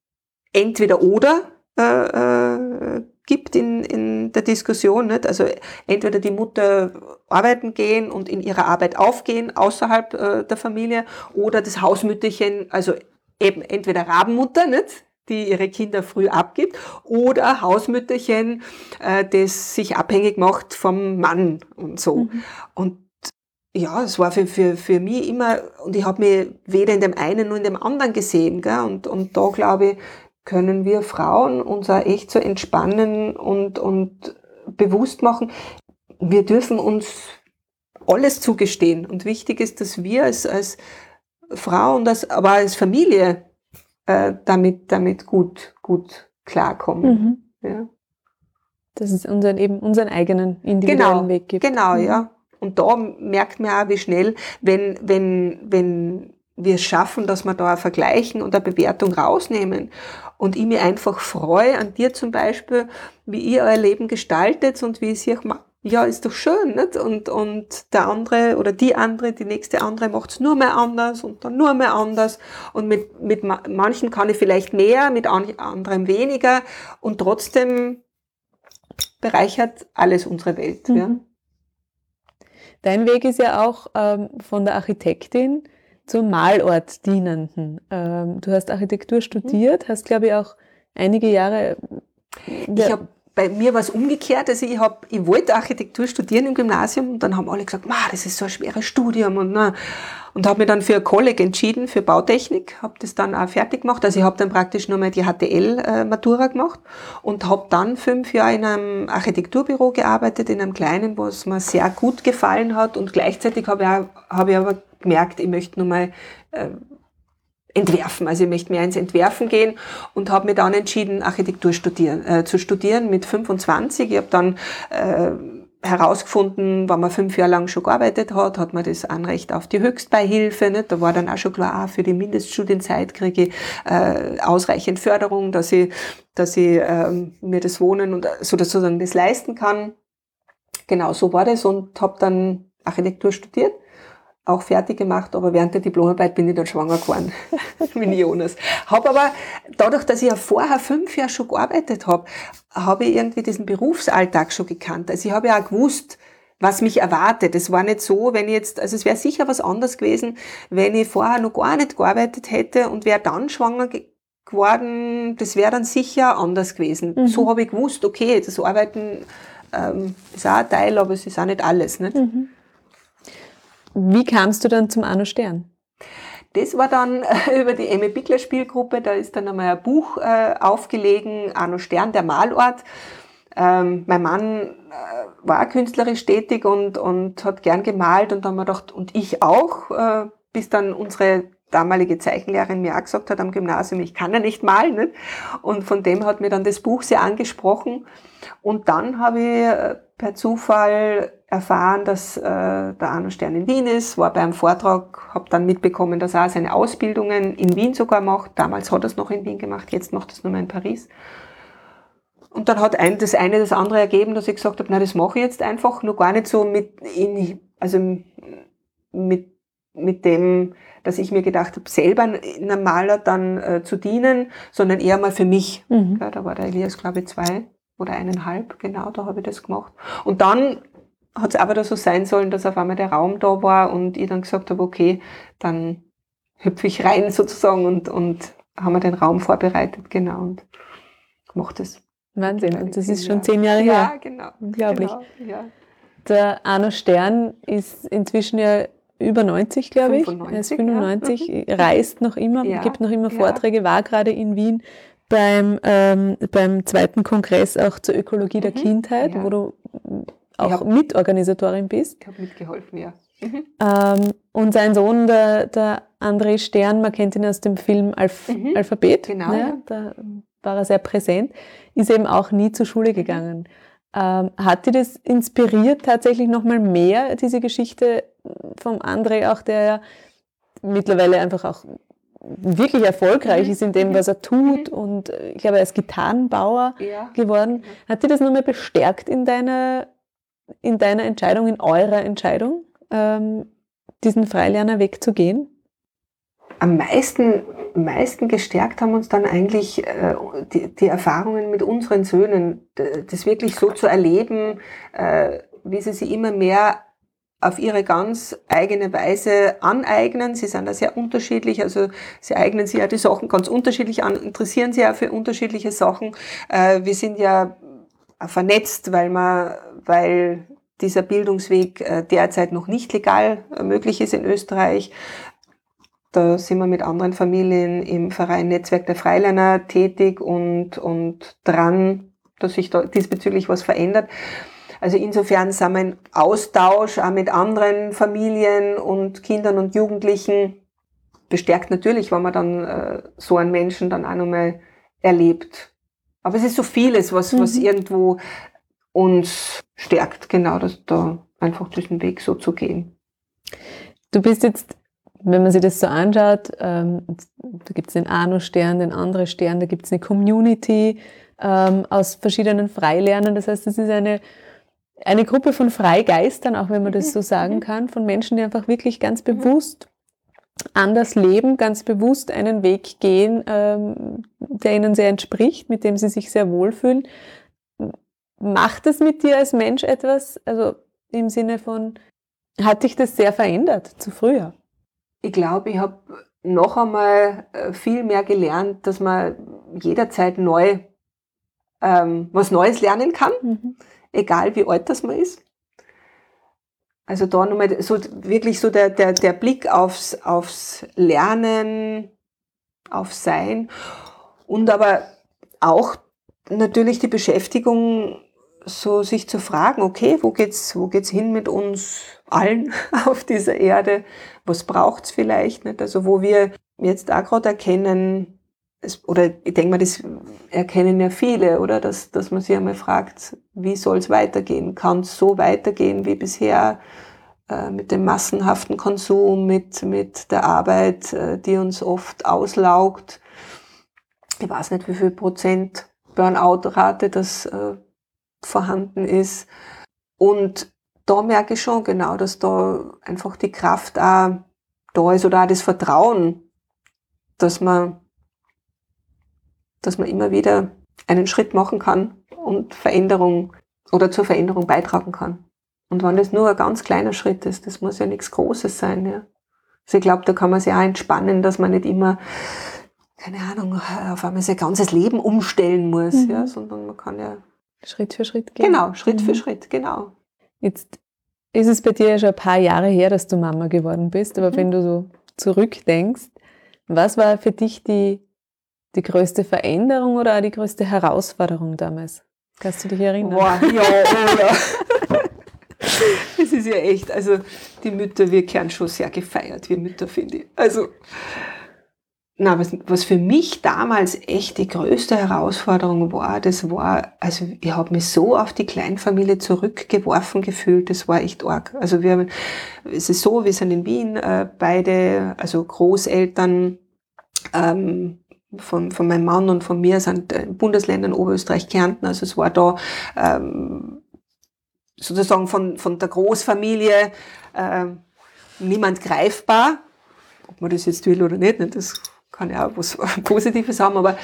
Entweder-Oder gibt in der Diskussion. Nicht? Also entweder die Mutter arbeiten gehen und in ihrer Arbeit aufgehen, außerhalb der Familie, oder das Hausmütterchen, also eben entweder Rabenmutter, nicht? Die ihre Kinder früh abgibt, oder Hausmütterchen, das sich abhängig macht vom Mann und so. Und ja, es war für mich immer, und ich habe mich weder in dem einen noch in dem anderen gesehen. Gell? Und da glaube ich, können wir Frauen uns auch echt so entspannen und bewusst machen. Wir dürfen uns alles zugestehen. Und wichtig ist, dass wir als Frau und aber als Familie damit gut klarkommen. Ja. Dass es unseren eigenen individuellen Weg gibt. Genau, ja. Und da merkt man auch, wie schnell, wenn wir schaffen, dass wir da ein Vergleichen und eine Bewertung rausnehmen. Und ich mich einfach freue an dir zum Beispiel, wie ihr euer Leben gestaltet und wie ich sehe, ja, ist doch schön, nicht? Und der andere oder die andere, die nächste andere macht es nur mehr anders und dann nur mehr anders. Und mit manchen kann ich vielleicht mehr, mit anderem weniger. Und trotzdem bereichert alles unsere Welt. Ja. Dein Weg ist ja auch von der Architektin zum Malort dienenden. Du hast Architektur studiert, hast, glaube ich, auch einige Jahre... Bei mir war es umgekehrt, also ich wollte Architektur studieren im Gymnasium und dann haben alle gesagt, das ist so ein schweres Studium und habe mich dann für ein Kolleg entschieden, für Bautechnik, habe das dann auch fertig gemacht, also ich habe dann praktisch nur mal die HTL-Matura gemacht und habe dann 5 Jahre in einem Architekturbüro gearbeitet, in einem kleinen, was mir sehr gut gefallen hat und gleichzeitig habe ich aber gemerkt, ich möchte nur mal entwerfen, also ich möchte mehr ins Entwerfen gehen und habe mir dann entschieden, Architektur zu studieren mit 25. Ich habe dann herausgefunden, wenn man 5 Jahre lang schon gearbeitet hat, hat man das Anrecht auf die Höchstbeihilfe. Nicht? Da war dann auch schon klar, für die Mindeststudienzeit kriege ich ausreichend Förderung, dass ich mir das Wohnen und sozusagen das leisten kann. Genau, so war das und habe dann Architektur studiert, auch fertig gemacht, aber während der Diplomarbeit bin ich dann schwanger geworden mit Jonas. Habe aber, dadurch, dass ich ja vorher 5 Jahre schon gearbeitet habe, habe ich irgendwie diesen Berufsalltag schon gekannt. Also ich habe ja auch gewusst, was mich erwartet. Es war nicht so, wenn ich jetzt, also es wäre sicher was anderes gewesen, wenn ich vorher noch gar nicht gearbeitet hätte und wäre dann schwanger geworden, das wäre dann sicher anders gewesen. Mhm. So habe ich gewusst, okay, das Arbeiten ist auch ein Teil, aber es ist auch nicht alles. Nicht? Mhm. Wie kamst du dann zum Arno Stern? Das war dann über die Emmi Pikler Spielgruppe, da ist dann einmal ein Buch aufgelegen, Arno Stern, der Malort. Mein Mann war künstlerisch tätig und hat gern gemalt und dann haben wir gedacht, und ich auch, bis dann unsere damalige Zeichenlehrerin mir auch gesagt hat am Gymnasium, ich kann ja nicht malen. Nicht? Und von dem hat mir dann das Buch sehr angesprochen. Und dann habe ich per Zufall erfahren, dass der Arno Stern in Wien ist, war bei einem Vortrag, habe dann mitbekommen, dass er auch seine Ausbildungen in Wien sogar macht. Damals hat er es noch in Wien gemacht, jetzt macht er es nur mehr in Paris. Und dann hat das eine das andere ergeben, dass ich gesagt habe, na das mache ich jetzt einfach, nur gar nicht so mit dem, dass ich mir gedacht habe, selber in einem Maler dann zu dienen, sondern eher mal für mich. Mhm. Ja, da war der Elias, glaube ich, 2 oder 1,5, genau, da habe ich das gemacht. Und dann hat es aber da so sein sollen, dass auf einmal der Raum da war und ich dann gesagt habe, okay, dann hüpfe ich rein sozusagen und haben wir den Raum vorbereitet, genau, und gemacht das. Wahnsinn, und das ist schon 10 Jahre her. Ja, genau. Unglaublich. Genau, ja. Der Arno Stern ist inzwischen ja über 90, glaube ich. 95, er ist 95, ja. Reist noch immer, ja, gibt noch immer Vorträge, ja. War gerade in Wien beim 2. Kongress auch zur Ökologie der Kindheit, ja. Wo du auch Mitorganisatorin bist. Ich habe mitgeholfen, ja. Und sein Sohn, der André Stern, man kennt ihn aus dem Film Alphabet. Genau. Ne? Da war er sehr präsent, ist eben auch nie zur Schule gegangen. Hat dich das inspiriert, tatsächlich nochmal mehr, diese Geschichte vom André, auch der ja mittlerweile einfach auch wirklich erfolgreich ist in dem, was er tut, und ich glaube, er ist Gitarrenbauer geworden. Hat dich das nochmal bestärkt in deiner Entscheidung, in eurer Entscheidung, diesen Freilernerweg zu gehen? Am meisten gestärkt haben uns dann eigentlich die Erfahrungen mit unseren Söhnen, das wirklich so zu erleben, wie sie immer mehr auf ihre ganz eigene Weise aneignen. Sie sind da sehr unterschiedlich, also sie eignen sich ja die Sachen ganz unterschiedlich an, interessieren sich ja für unterschiedliche Sachen. Wir sind ja vernetzt, weil dieser Bildungsweg derzeit noch nicht legal möglich ist in Österreich. Da sind wir mit anderen Familien im Verein Netzwerk der Freilerner tätig und dran, dass sich da diesbezüglich was verändert. Also insofern sind wir im Austausch auch mit anderen Familien und Kindern und Jugendlichen, bestärkt natürlich, wenn man dann so einen Menschen dann auch nochmal erlebt. Aber es ist so vieles, was irgendwo uns stärkt, genau, dass da einfach diesen Weg so zu gehen. Du bist jetzt, wenn man sich das so anschaut, da gibt es den Arno Stern, den André Stern, da gibt es eine Community aus verschiedenen Freilernern. Das heißt, es ist eine Gruppe von Freigeistern, auch wenn man das so sagen kann, von Menschen, die einfach wirklich ganz bewusst anders leben, ganz bewusst einen Weg gehen, der ihnen sehr entspricht, mit dem sie sich sehr wohlfühlen. Macht das mit dir als Mensch etwas? Also im Sinne von, hat dich das sehr verändert zu früher? Ich glaube, ich habe noch einmal viel mehr gelernt, dass man jederzeit neu was Neues lernen kann, egal wie alt das man ist. Also da nochmal so wirklich so der Blick aufs Lernen, aufs Sein und aber auch natürlich die Beschäftigung, so sich zu fragen, okay, wo geht's hin mit uns allen auf dieser Erde? Was braucht's vielleicht? Nicht? Also wo wir jetzt auch gerade erkennen, oder ich denke mal, das erkennen ja viele, oder? Dass man sich einmal fragt, wie soll es weitergehen? Kann es so weitergehen wie bisher mit dem massenhaften Konsum, mit der Arbeit, die uns oft auslaugt? Ich weiß nicht, wie viel Prozent Burnout-Rate das vorhanden ist. Und da merke ich schon genau, dass da einfach die Kraft auch da ist oder auch das Vertrauen, dass man immer wieder einen Schritt machen kann und Veränderung oder zur Veränderung beitragen kann. Und wenn das nur ein ganz kleiner Schritt ist, das muss ja nichts Großes sein. Ja. Also ich glaube, da kann man sich auch entspannen, dass man nicht immer, keine Ahnung, auf einmal sein ganzes Leben umstellen muss, ja, sondern man kann ja Schritt für Schritt gehen. Genau, Schritt für Schritt, genau. Jetzt ist es bei dir ja schon ein paar Jahre her, dass du Mama geworden bist, aber wenn du so zurückdenkst, was war für dich die größte Veränderung oder auch die größte Herausforderung damals? Kannst du dich erinnern? Boah, ja, ja. Das ist ja echt, also die Mütter, wir werden schon sehr gefeiert, wir Mütter, finde ich. Also, na, was für mich damals echt die größte Herausforderung war, das war, also ich habe mich so auf die Kleinfamilie zurückgeworfen gefühlt, das war echt arg. Also wir sind in Wien, beide, also Großeltern von meinem Mann und von mir sind Bundesländern Oberösterreich, Kärnten, also es war da sozusagen von der Großfamilie niemand greifbar, ob man das jetzt will oder nicht, das kann ja auch was Positives haben, aber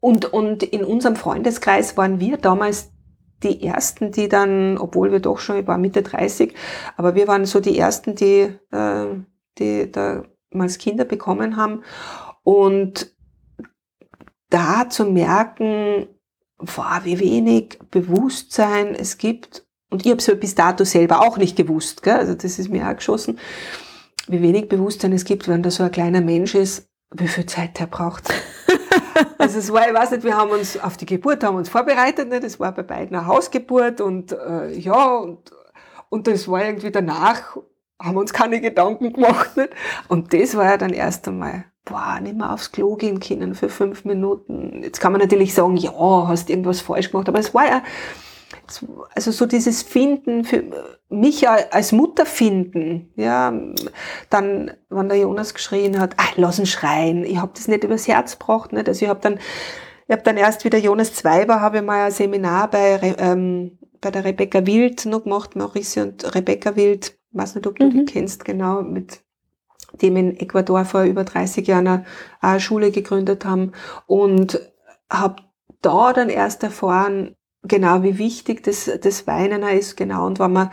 und in unserem Freundeskreis waren wir damals die Ersten, die dann, obwohl wir doch schon, ich war Mitte 30, aber wir waren so die Ersten, die damals Kinder bekommen haben, und da zu merken, boah, wie wenig Bewusstsein es gibt, und ich habe es ja bis dato selber auch nicht gewusst, gell? Also das ist mir auch geschossen, wie wenig Bewusstsein es gibt, wenn da so ein kleiner Mensch ist, wie viel Zeit der braucht. Also es war, ich weiß nicht, wir haben uns auf die Geburt vorbereitet, ne? Das war bei beiden eine Hausgeburt und ja, und das war irgendwie danach, haben wir uns keine Gedanken gemacht, ne? Und das war ja dann erst einmal, boah, nicht mehr aufs Klo gehen können für 5 Minuten. Jetzt kann man natürlich sagen, ja, hast irgendwas falsch gemacht, aber es war ja, also so dieses Finden, für mich als Mutter finden, ja, dann, wenn der Jonas geschrien hat, ach, lass ihn schreien, ich habe das nicht übers Herz gebracht, nicht? Also ich habe dann erst, wie der Jonas 2 war, habe ich mal ein Seminar bei der Rebecca Wild noch gemacht, Maurice und Rebecca Wild, ich weiß nicht, ob du die kennst, genau, mit dem in Ecuador vor über 30 Jahren eine Schule gegründet haben, und habe da dann erst erfahren, genau, wie wichtig das Weinen ist, genau. Und wenn man,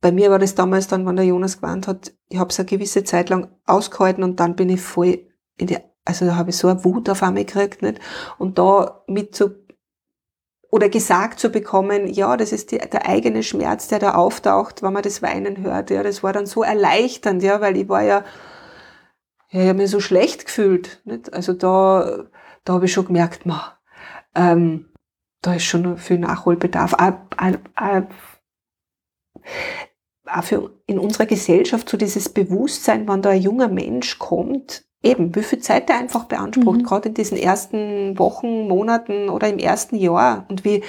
bei mir war das damals dann, wenn der Jonas geweint hat, ich habe es eine gewisse Zeit lang ausgehalten und dann bin ich voll in die, also da habe ich so eine Wut auf einmal gekriegt, nicht? Und da oder gesagt zu bekommen, ja, das ist der eigene Schmerz, der da auftaucht, wenn man das Weinen hört, ja, das war dann so erleichternd, ja, weil ich war ich habe mich so schlecht gefühlt, nicht? Also da habe ich schon gemerkt, da ist schon viel Nachholbedarf. Auch für in unserer Gesellschaft so dieses Bewusstsein, wenn da ein junger Mensch kommt, eben, wie viel Zeit der einfach beansprucht, gerade in diesen ersten Wochen, Monaten oder im ersten Jahr. Und wie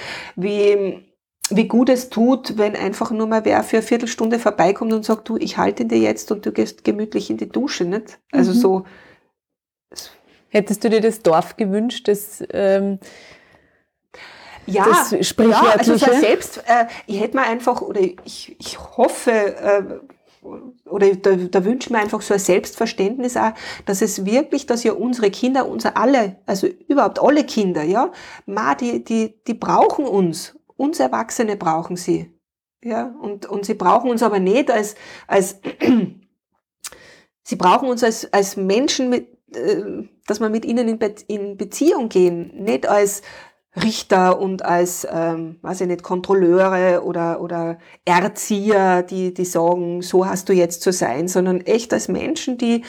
gut es tut, wenn einfach nur mal wer für eine Viertelstunde vorbeikommt und sagt, du, ich halte dir jetzt und du gehst gemütlich in die Dusche, nicht? Also so. Hättest du dir das Dorf gewünscht, das... Ja, das Sprichwörtliche. Also selbst, ich hätte mir einfach, oder ich hoffe, oder da wünsche ich mir einfach so ein Selbstverständnis auch, dass es wirklich, dass ja unsere Kinder, also überhaupt alle Kinder, ja, die brauchen uns Erwachsene brauchen sie. Ja, und sie brauchen uns aber nicht als sie brauchen uns als Menschen, dass wir mit ihnen in Beziehung gehen, nicht als Richter und als, weiß ich nicht, Kontrolleure oder Erzieher, die sagen, so hast du jetzt zu sein, sondern echt als Menschen, die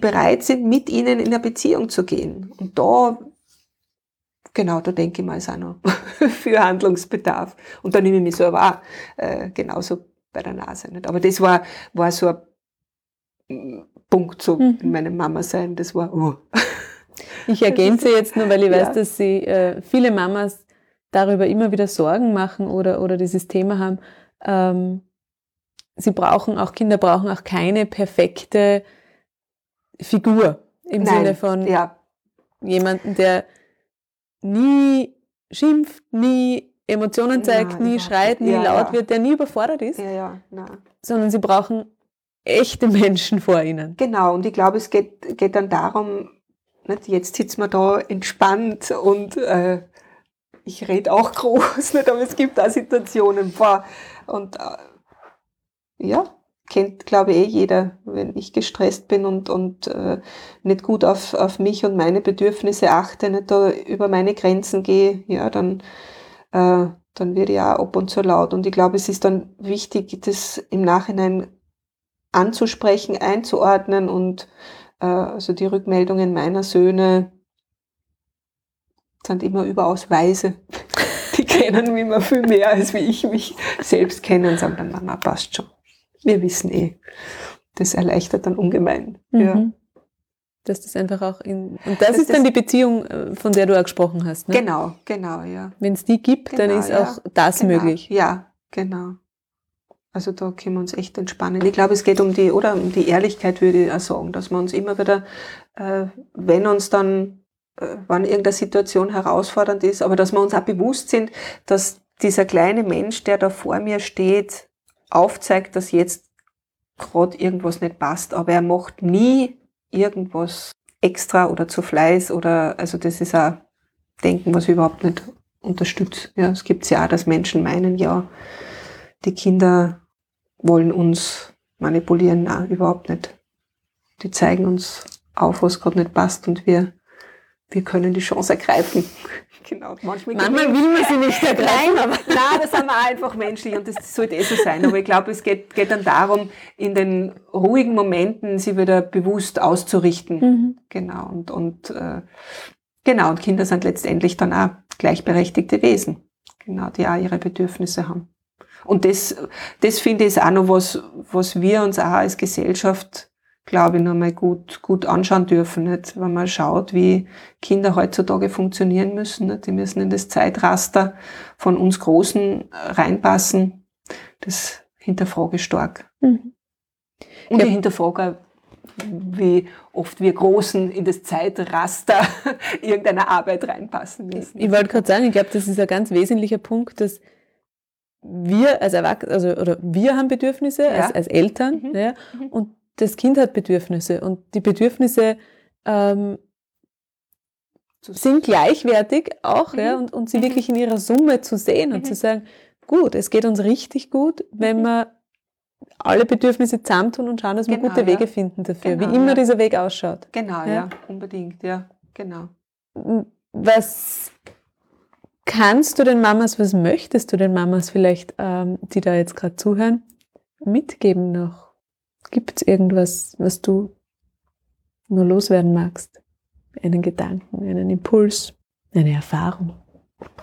bereit sind, mit ihnen in eine Beziehung zu gehen. Und da denke ich mal, ist auch noch für Handlungsbedarf. Und da nehme ich mich selber auch genauso bei der Nase. Nicht? Aber das war so ein Punkt so in meinem Mama-Sein, das war. Ich ergänze jetzt nur, weil ich weiß, dass sich viele Mamas darüber immer wieder Sorgen machen oder dieses Thema haben. Kinder brauchen auch keine perfekte Figur im Sinne von jemanden, der nie schimpft, nie Emotionen zeigt, nie schreit, nie laut wird, der nie überfordert ist, sondern sie brauchen echte Menschen vor ihnen. Genau, und ich glaube, es geht dann darum, nicht, jetzt sitzen wir da entspannt und ich rede auch groß, nicht, aber es gibt auch Situationen. Boah, und kennt, glaube ich, jeder, wenn ich gestresst bin und nicht gut auf mich und meine Bedürfnisse achte, nicht da über meine Grenzen gehe, dann werde ich auch ab und zu laut. Und ich glaube, es ist dann wichtig, das im Nachhinein anzusprechen, einzuordnen und also die Rückmeldungen meiner Söhne sind immer überaus weise. Die kennen mich immer viel mehr, als wie ich mich selbst kenne und sagen dann, Mama, passt schon. Wir wissen eh. Das erleichtert dann ungemein. Mhm. Ja. Dass das einfach auch ist dann die Beziehung, von der du auch gesprochen hast. Ne? Genau, ja. Wenn es die gibt, dann ist auch das möglich. Ja, genau. Also da können wir uns echt entspannen. Ich glaube, es geht um die Ehrlichkeit, würde ich auch sagen, dass wir uns immer wieder, wenn irgendeine Situation herausfordernd ist, aber dass wir uns auch bewusst sind, dass dieser kleine Mensch, der da vor mir steht, aufzeigt, dass jetzt gerade irgendwas nicht passt, aber er macht nie irgendwas extra oder zu Fleiß also das ist auch Denken, was ich überhaupt nicht unterstütze. Ja, es gibt ja auch, dass Menschen meinen, die Kinder wollen uns manipulieren. Nein, überhaupt nicht. Die zeigen uns auf, was gerade nicht passt und wir können die Chance ergreifen. Genau. Manchmal will man sie nicht ergreifen. Aber nein, das sind wir auch einfach menschlich und das sollte so sein. Aber ich glaube, es geht dann darum, in den ruhigen Momenten sie wieder bewusst auszurichten. Mhm. Genau. Und Kinder sind letztendlich dann auch gleichberechtigte Wesen. Genau, die auch ihre Bedürfnisse haben. Und das finde ich auch noch was wir uns auch als Gesellschaft, glaube ich, noch mal gut anschauen dürfen. Nicht? Wenn man schaut, wie Kinder heutzutage funktionieren müssen. Nicht? Die müssen in das Zeitraster von uns Großen reinpassen. Das hinterfrage ich stark. Mhm. Und ich hinterfrage auch, wie oft wir Großen in das Zeitraster irgendeiner Arbeit reinpassen müssen. Ich wollte gerade sagen, ich glaube, das ist ein ganz wesentlicher Punkt, dass wir als Erwachsene, wir haben Bedürfnisse als Eltern, und das Kind hat Bedürfnisse und die Bedürfnisse sind gleichwertig auch, und sie wirklich in ihrer Summe zu sehen und zu sagen, gut, es geht uns richtig gut, wenn wir alle Bedürfnisse zusammentun und schauen, dass wir gute Wege finden dafür, wie immer dieser Weg ausschaut. Genau, ja, unbedingt, ja, genau. Was kannst du den Mamas, was möchtest du den Mamas vielleicht, die da jetzt gerade zuhören, mitgeben noch? Gibt es irgendwas, was du nur loswerden magst? Einen Gedanken, einen Impuls, eine Erfahrung?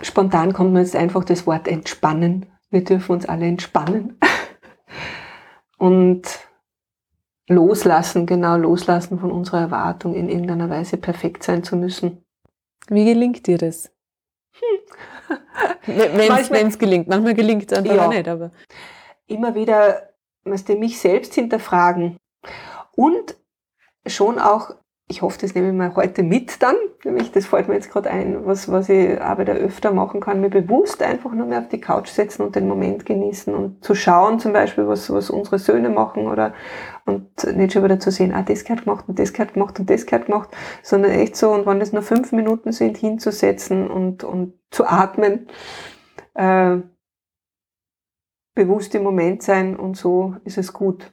Spontan kommt mir jetzt einfach das Wort entspannen. Wir dürfen uns alle entspannen. Und loslassen von unserer Erwartung, in irgendeiner Weise perfekt sein zu müssen. Wie gelingt dir das? Wenn es gelingt. Manchmal gelingt es einfach auch nicht. Aber immer wieder mich selbst hinterfragen. Und schon auch, ich hoffe, das nehme ich mal heute mit dann, nämlich das fällt mir jetzt gerade ein, was ich aber da öfter machen kann, mir bewusst einfach nur mehr auf die Couch setzen und den Moment genießen und zu schauen zum Beispiel, was unsere Söhne machen und nicht schon wieder zu sehen, das gehört gemacht und das gehört gemacht und das gehört gemacht, sondern echt so, und wenn das nur 5 Minuten sind, hinzusetzen und zu atmen, bewusst im Moment sein, und so ist es gut.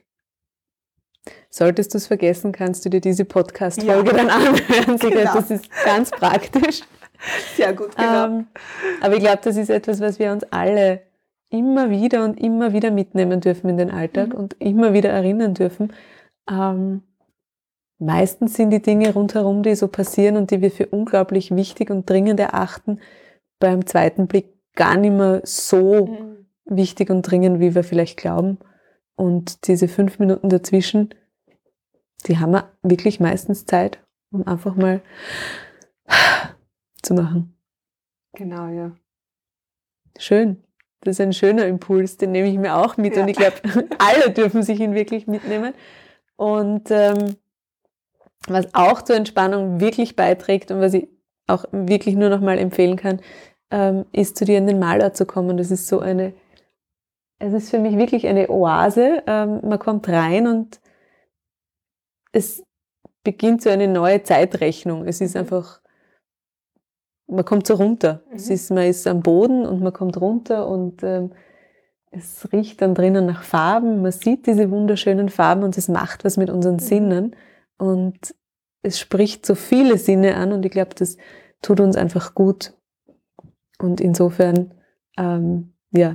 Solltest du es vergessen, kannst du dir diese Podcast-Folge dann anhören. Genau. Das ist ganz praktisch. Sehr gut, genau. Aber ich glaube, das ist etwas, was wir uns alle immer wieder mitnehmen dürfen in den Alltag und immer wieder erinnern dürfen. Meistens sind die Dinge rundherum, die so passieren und die wir für unglaublich wichtig und dringend erachten, beim zweiten Blick gar nicht mehr so wichtig und dringend, wie wir vielleicht glauben. Und diese 5 Minuten dazwischen, die haben wir wirklich meistens Zeit, um einfach mal zu machen. Genau, ja. Schön. Das ist ein schöner Impuls, den nehme ich mir auch mit. Ja. Und ich glaube, alle dürfen sich ihn wirklich mitnehmen. Und was auch zur Entspannung wirklich beiträgt und was ich auch wirklich nur noch mal empfehlen kann, ist, zu dir in den Malort zu kommen. Das ist so eine, es ist für mich wirklich eine Oase. Man kommt rein und es beginnt so eine neue Zeitrechnung. Es ist einfach, man kommt so runter. Mhm. Man ist am Boden und man kommt runter und es riecht dann drinnen nach Farben. Man sieht diese wunderschönen Farben und es macht was mit unseren Sinnen. Und es spricht so viele Sinne an und ich glaube, das tut uns einfach gut. Und insofern, ja,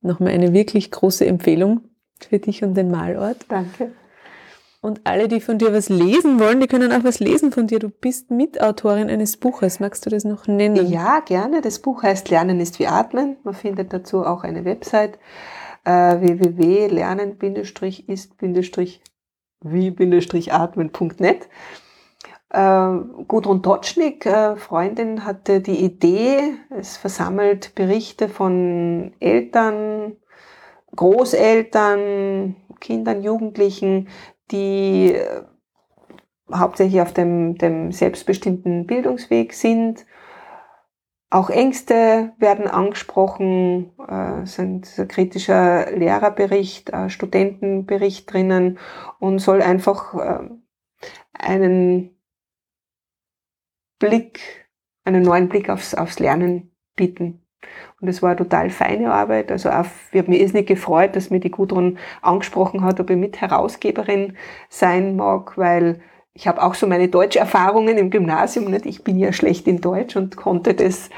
nochmal eine wirklich große Empfehlung für dich und den Malort. Danke. Und alle, die von dir was lesen wollen, die können auch was lesen von dir. Du bist Mitautorin eines Buches. Magst du das noch nennen? Ja, gerne. Das Buch heißt Lernen ist wie Atmen. Man findet dazu auch eine Website, www.lernen-ist-wie-atmen.net. Gudrun Totschnik, Freundin, hatte die Idee, es versammelt Berichte von Eltern, Großeltern, Kindern, Jugendlichen, die hauptsächlich auf dem selbstbestimmten Bildungsweg sind. Auch Ängste werden angesprochen, es ist ein kritischer Lehrerbericht, Studentenbericht drinnen und soll einfach einen Blick, einen neuen Blick aufs Lernen bieten. Und es war eine total feine Arbeit. Also auch, ich habe mich irrsinnig gefreut, dass mir die Gudrun angesprochen hat, ob ich Mitherausgeberin sein mag, weil ich habe auch so meine Deutscherfahrungen im Gymnasium. Nicht? Ich bin ja schlecht in Deutsch und konnte das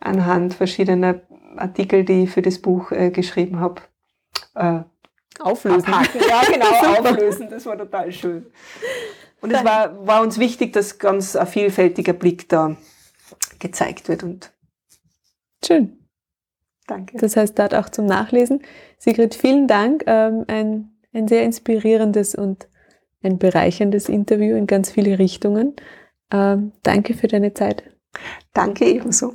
anhand verschiedener Artikel, die ich für das Buch geschrieben habe, auflösen. Abhaken. Ja, genau, auflösen. Das war total schön. Und es war uns wichtig, dass ganz ein vielfältiger Blick da gezeigt wird und schön. Danke. Das heißt, dort auch zum Nachlesen. Sigrid, vielen Dank. Ein sehr inspirierendes und ein bereicherndes Interview in ganz viele Richtungen. Danke für deine Zeit. Danke ebenso.